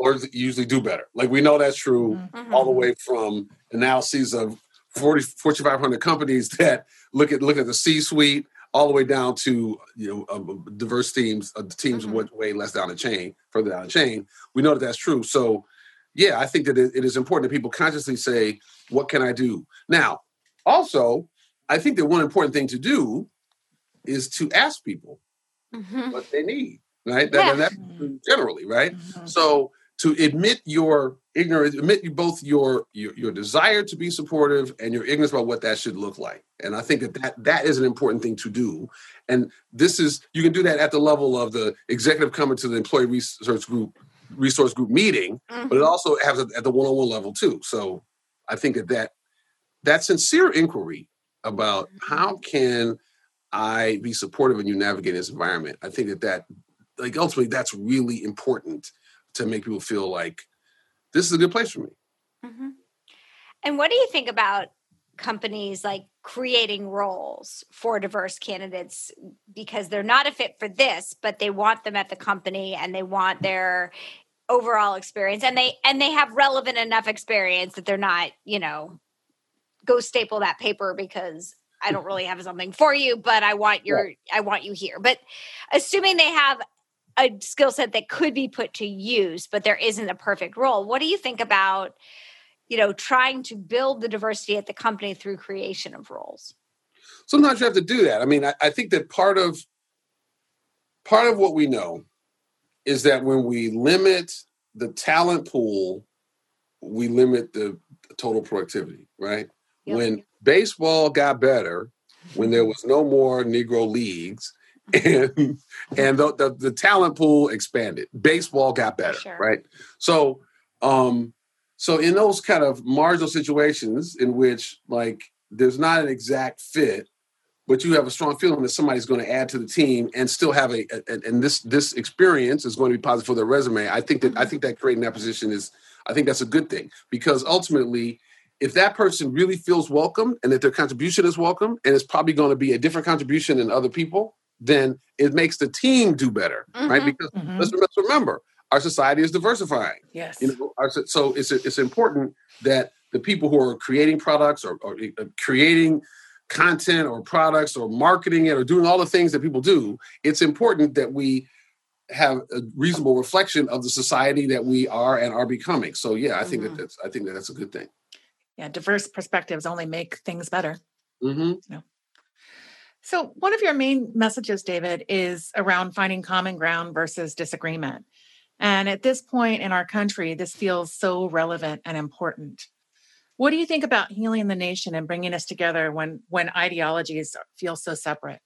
or usually do better. Like we know that's true all the way from analyses of 4,500 companies that look at the C-suite, all the way down to diverse teams, way less down the chain, further down the chain. We know that that's true. So, yeah, I think that it is important that people consciously say, "What can I do?" Now, also, I think that one important thing to do is to ask people what they need, right? Yeah. That generally, right? Mm-hmm. So to admit your ignorance, admit both your desire to be supportive and your ignorance about what that should look like. And I think that is an important thing to do. And this is, you can do that at the level of the executive coming to the employee resource group meeting, but it also has at the one-on-one level too. So I think that sincere inquiry about how can I be supportive and you navigate this environment, I think that ultimately that's really important to make people feel like this is a good place for me. Mm-hmm. And what do you think about companies like creating roles for diverse candidates because they're not a fit for this, but they want them at the company and they want their overall experience and they have relevant enough experience that they're not, go staple that paper because I don't really have something for you, but I want you here. But assuming they have a skill set that could be put to use, but there isn't a perfect role. What do you think about, trying to build the diversity at the company through creation of roles? Sometimes you have to do that. I mean, I think that part of what we know is that when we limit the talent pool, we limit the total productivity, right? Yep. When baseball got better, when there was no more Negro leagues, and the talent pool expanded. Baseball got better, sure. Right? So, so in those kind of marginal situations in which there's not an exact fit, but you have a strong feeling that somebody's going to add to the team and still have this experience is going to be positive for their resume. I think that creating that position I think that's a good thing, because ultimately, if that person really feels welcome and that their contribution is welcome, and it's probably going to be a different contribution than other people, then it makes the team do better, right? Because let's remember, our society is diversifying. Yes. So it's important that the people who are creating products or creating content or products or marketing it or doing all the things that people do, it's important that we have a reasonable reflection of the society that we are and are becoming. So yeah, I think that's a good thing. Yeah, diverse perspectives only make things better. Mm-hmm. So one of your main messages, David, is around finding common ground versus disagreement. And at this point in our country, this feels so relevant and important. What do you think about healing the nation and bringing us together when ideologies feel so separate?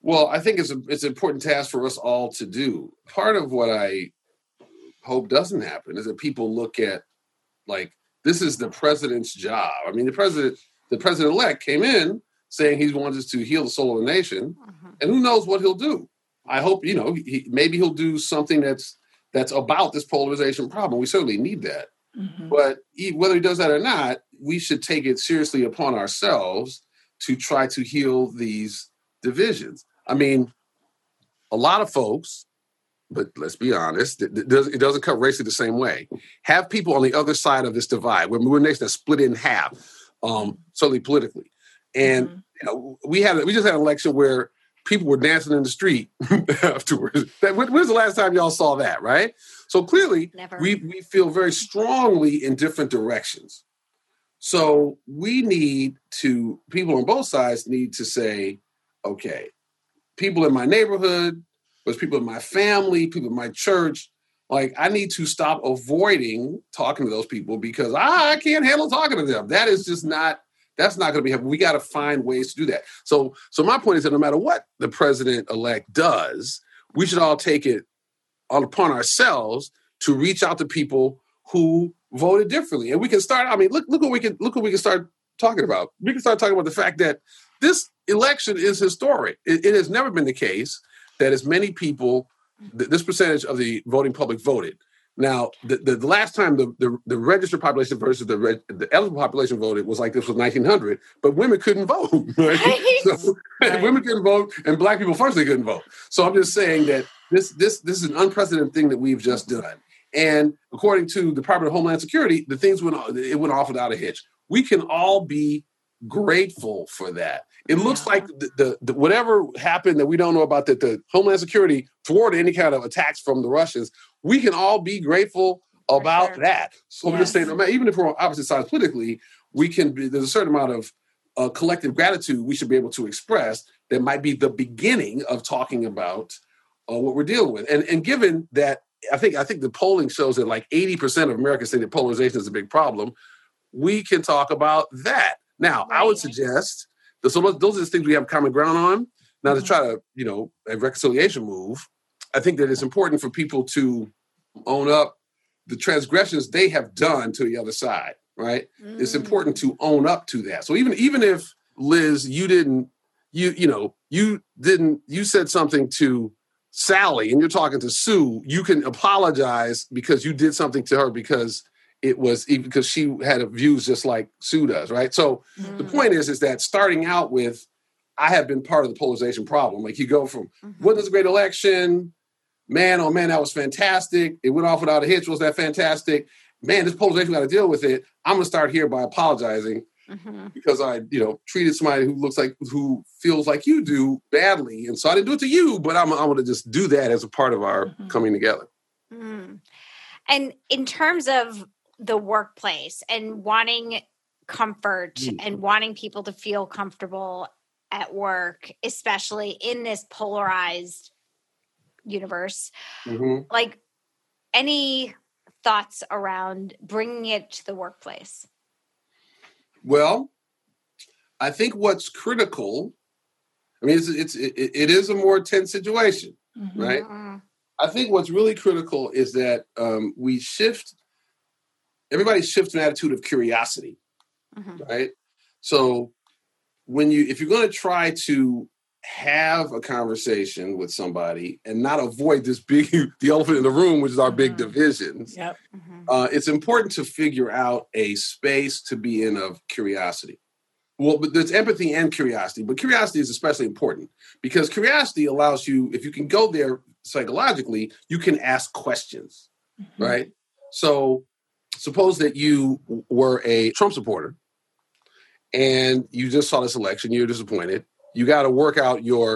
Well, I think it's an important task for us all to do. Part of what I hope doesn't happen is that people look at, this is the president's job. I mean, the president-elect came in saying he wants us to heal the soul of the nation, and who knows what he'll do. I hope, maybe he'll do something that's about this polarization problem. We certainly need that. Mm-hmm. But whether he does that or not, we should take it seriously upon ourselves to try to heal these divisions. I mean, a lot of folks, but let's be honest, it doesn't cut racially the same way, have people on the other side of this divide. We're a nation that's split in half, certainly politically. And we just had an election where people were dancing in the street afterwards. When's the last time y'all saw that, right? So clearly, we feel very strongly in different directions. So people on both sides need to say, okay, people in my neighborhood, there's people in my family, people in my church. I need to stop avoiding talking to those people because I can't handle talking to them. That is just that's not going to be happening. We got to find ways to do that. So my point is that no matter what the president-elect does, we should all take it upon ourselves to reach out to people who voted differently. And we can start, look what we can start talking about. We can start talking about the fact that this election is historic. It has never been the case that as many people, this percentage of the voting public voted. Now, the last time the registered population versus the eligible population voted was this was 1900, but women couldn't vote. Right? Women couldn't vote, and Black people firstly couldn't vote. So I'm just saying that this is an unprecedented thing that we've just done. And according to the Department of Homeland Security, it went off without a hitch. We can all be grateful for that. It looks like the whatever happened that we don't know about, that the Homeland Security thwarted any kind of attacks from the Russians. We can all be grateful about that. So I'm just saying, even if we're on opposite sides politically, there's a certain amount of a collective gratitude we should be able to express that might be the beginning of talking about what we're dealing with. And given that, I think the polling shows that like 80% of Americans say that polarization is a big problem, we can talk about that. Now, right. I would suggest, so those are the things we have common ground on. Now, to try to, a reconciliation move, I think that it's important for people to own up the transgressions they have done to the other side, right? Mm. It's important to own up to that. So even if, Liz, you said something to Sally and you're talking to Sue, you can apologize because you did something to her because she had views just like Sue does, right? So the point is that starting out with, I have been part of the polarization problem. Like you go from, what was a great election? Man, oh man, that was fantastic. It went off without a hitch. Was that fantastic? Man, this polarization, got to deal with it. I'm going to start here by apologizing because I, treated somebody who feels like you do badly. And so I didn't do it to you, but I'm going to just do that as a part of our coming together. Mm. And in terms of the workplace and wanting comfort and wanting people to feel comfortable at work, especially in this polarized universe, like any thoughts around bringing it to the workplace? Well, I think what's critical, it is a more tense situation, right? I think what's really critical is that everybody shifts an attitude of curiosity, right? So if you're going to try to have a conversation with somebody and not avoid this big, the elephant in the room, which is our big divisions, it's important to figure out a space to be in of curiosity. Well, but there's empathy and curiosity, but curiosity is especially important because curiosity allows you, if you can go there psychologically, you can ask questions, right? So suppose that you were a Trump supporter and you just saw this election, you're disappointed. You got to work out your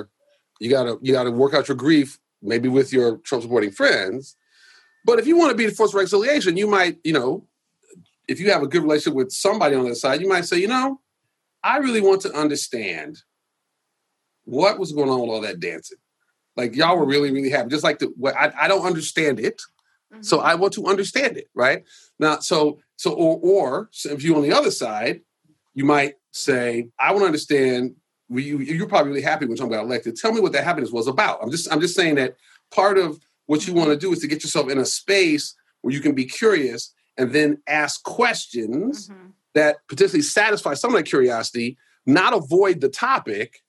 grief, maybe with your Trump supporting friends. But if you want to be the force of reconciliation, you might, if you have a good relationship with somebody on the other side, you might say, I really want to understand what was going on with all that dancing. Like y'all were really, really happy. Just like I don't understand it. So I want to understand it. Right now. So, if you're on the other side, you might say, I want to understand. You're probably really happy when someone got elected. Tell me what that happiness was about. I'm just saying that part of what you want to do is to get yourself in a space where you can be curious and then ask questions that potentially satisfy some of that curiosity, not avoid the topic,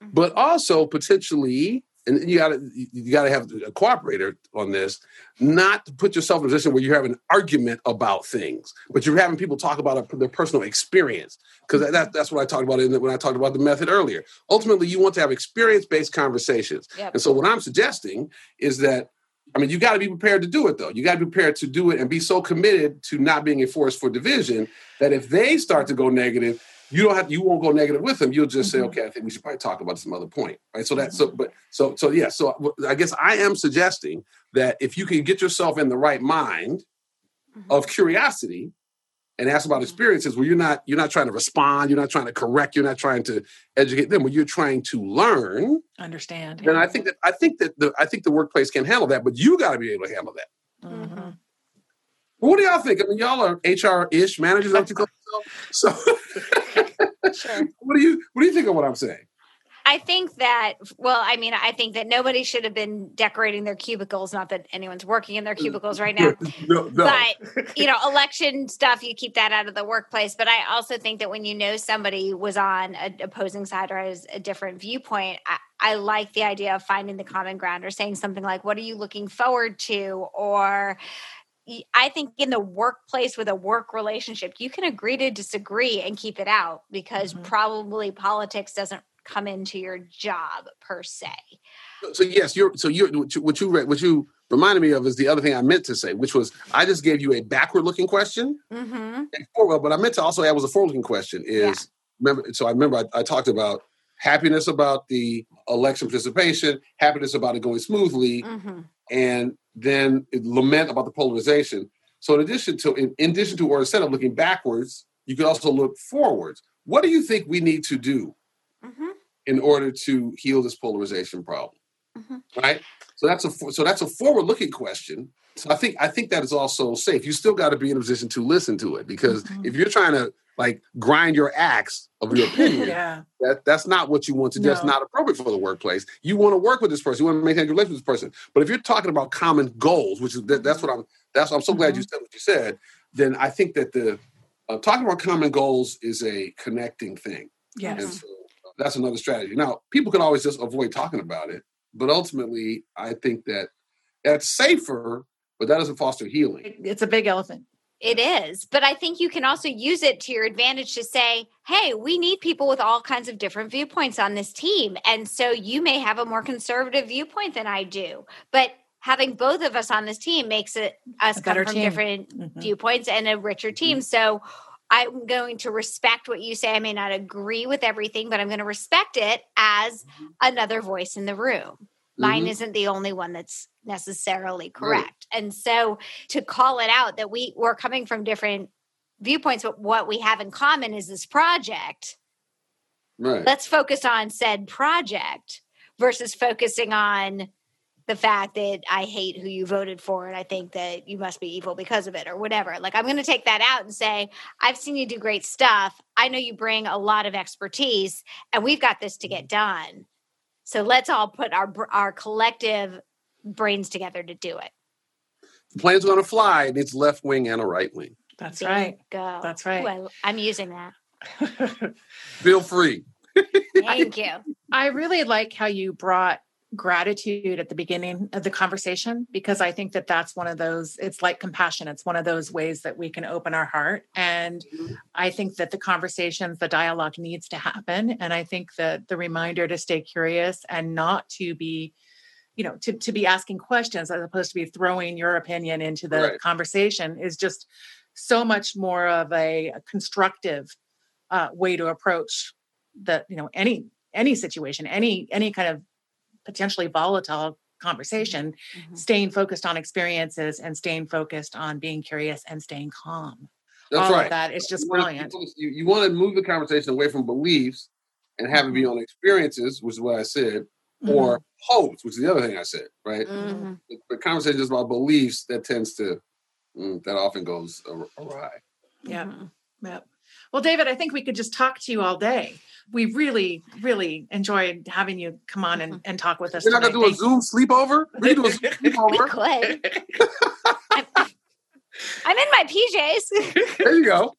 but also potentially, and you gotta have a cooperator on this, not to put yourself in a position where you have an argument about things, but you're having people talk about their personal experience. Because that's what I talked about when I talked about the method earlier. Ultimately, you want to have experience-based conversations. Yep. And so what I'm suggesting is that, you got to be prepared to do it, though. You got to be prepared to do it and be so committed to not being a force for division that if they start to go negative, you won't go negative with them. You'll just say, okay, I think we should probably talk about some other point, right? So that's yeah. So I guess I am suggesting that if you can get yourself in the right mind of curiosity and ask about experiences where you're not trying to respond, you're not trying to correct, you're not trying to educate them, but you're trying to learn, understand. Then I think the workplace can handle that, but you got to be able to handle that. What do y'all think? Y'all are HR-ish managers, don't you call yourself? So, sure. What do you think of what I'm saying? I think that, I think that nobody should have been decorating their cubicles. Not that anyone's working in their cubicles right now. No. But, election stuff, you keep that out of the workplace. But I also think that when somebody was on an opposing side or has a different viewpoint, I like the idea of finding the common ground or saying something like, what are you looking forward to? Or I think in the workplace with a work relationship, you can agree to disagree and keep it out because probably politics doesn't come into your job per se. So yes, what you reminded me of is the other thing I meant to say, which was I just gave you a backward-looking question, but I meant to also add was a forward-looking question. I talked about happiness about the election participation, happiness about it going smoothly, and then lament about the polarization. So in addition to or instead of looking backwards, you could also look forwards. What do you think we need to do in order to heal this polarization problem? Right? So that's a forward-looking question. So I think that is also safe. You still got to be in a position to listen to it, because if you're trying to like grind your axe of your opinion, that's not what you want to do. No. That's not appropriate for the workplace. You want to work with this person. You want to maintain a relationship with this person. But if you're talking about common goals, which is that's what I'm so glad you said what you said, then I think that the talking about common goals is a connecting thing. Yes. And so that's another strategy. Now, people can always just avoid talking about it, but ultimately I think that that's safer. But that doesn't foster healing. It's a big elephant. It is. But I think you can also use it to your advantage to say, hey, we need people with all kinds of different viewpoints on this team. And so you may have a more conservative viewpoint than I do. But having both of us on this team makes it us come from different viewpoints and a richer team. So I'm going to respect what you say. I may not agree with everything, but I'm going to respect it as another voice in the room. Mine isn't the only one that's necessarily correct. Right. And so to call it out that we're coming from different viewpoints, but what we have in common is this project. Right. Let's focus on said project versus focusing on the fact that I hate who you voted for and I think that you must be evil because of it or whatever. Like, I'm going to take that out and say, I've seen you do great stuff. I know you bring a lot of expertise and we've got this to get done. So let's all put our collective brains together to do it. The plane's going to fly. It needs left wing and a right wing. That's right. Go. That's right. Well, I'm using that. Feel free. Thank you. I really like how you brought gratitude at the beginning of the conversation, because I think that that's one of those, it's like compassion. It's one of those ways that we can open our heart. And I think that the conversations, the dialogue needs to happen. And I think that the reminder to stay curious and not to be, you know, to be asking questions as opposed to be throwing your opinion into the conversation is just so much more of a constructive way to approach the, you know, any situation, any kind of potentially volatile conversation, staying focused on experiences and staying focused on being curious and staying calm. That's all right. Of that is just brilliant. You want to move the conversation away from beliefs and have it be on experiences, which is what I said, or hopes, which is the other thing I said, right? But conversations about beliefs, that tends to, that often goes awry. Yeah. Yep. Well, David, I think we could just talk to you all day. We really, really enjoyed having you come on and talk with us. We're not going to do a Zoom sleepover? We do a Zoom sleepover. We could. I'm in my PJs. There you go.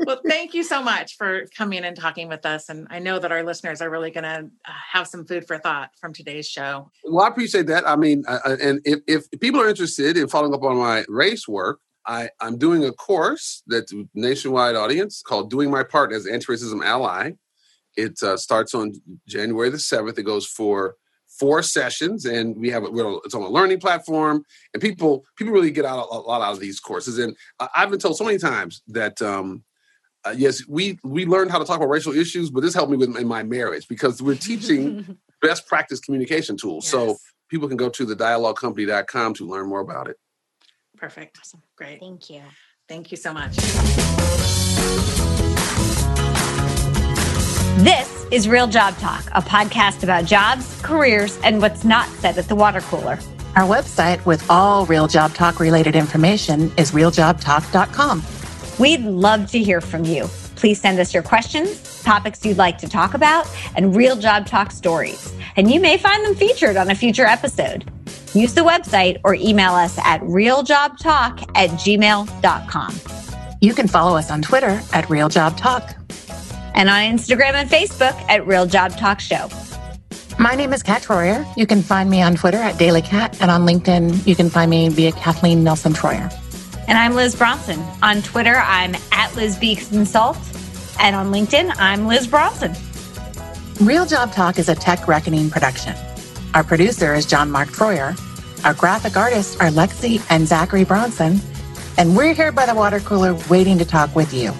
Well, thank you so much for coming and talking with us. And I know that our listeners are really going to have some food for thought from today's show. Well, I appreciate that. I mean, and if people are interested in following up on my race work, I'm doing a course that's a nationwide audience called Doing My Part as Anti-Racism Ally. It starts on January the 7th. It goes for 4 sessions, and it's on a learning platform, and people really get out a lot out of these courses. And I've been told so many times that yes, we learned how to talk about racial issues, but this helped me in my marriage because we're teaching best practice communication tools. Yes. So people can go to thedialoguecompany.com to learn more about it. Perfect. Awesome. Great. Thank you. Thank you so much. This is Real Job Talk, a podcast about jobs, careers, and what's not said at the water cooler. Our website with all Real Job Talk related information is realjobtalk.com. We'd love to hear from you. Please send us your questions, topics you'd like to talk about, and Real Job Talk stories. And you may find them featured on a future episode. Use the website or email us at realjobtalk@gmail.com. You can follow us on Twitter at realjobtalk. And on Instagram and Facebook at Real Job Talk Show. My name is Kat Troyer. You can find me on Twitter at DailyCat, and on LinkedIn, you can find me via Kathleen Nelson Troyer. And I'm Liz Bronson. On Twitter, I'm at Liz Beekson Salt. And on LinkedIn, I'm Liz Bronson. Real Job Talk is a Tech Reckoning production. Our producer is John Mark Troyer. Our graphic artists are Lexi and Zachary Bronson. And we're here by the water cooler waiting to talk with you.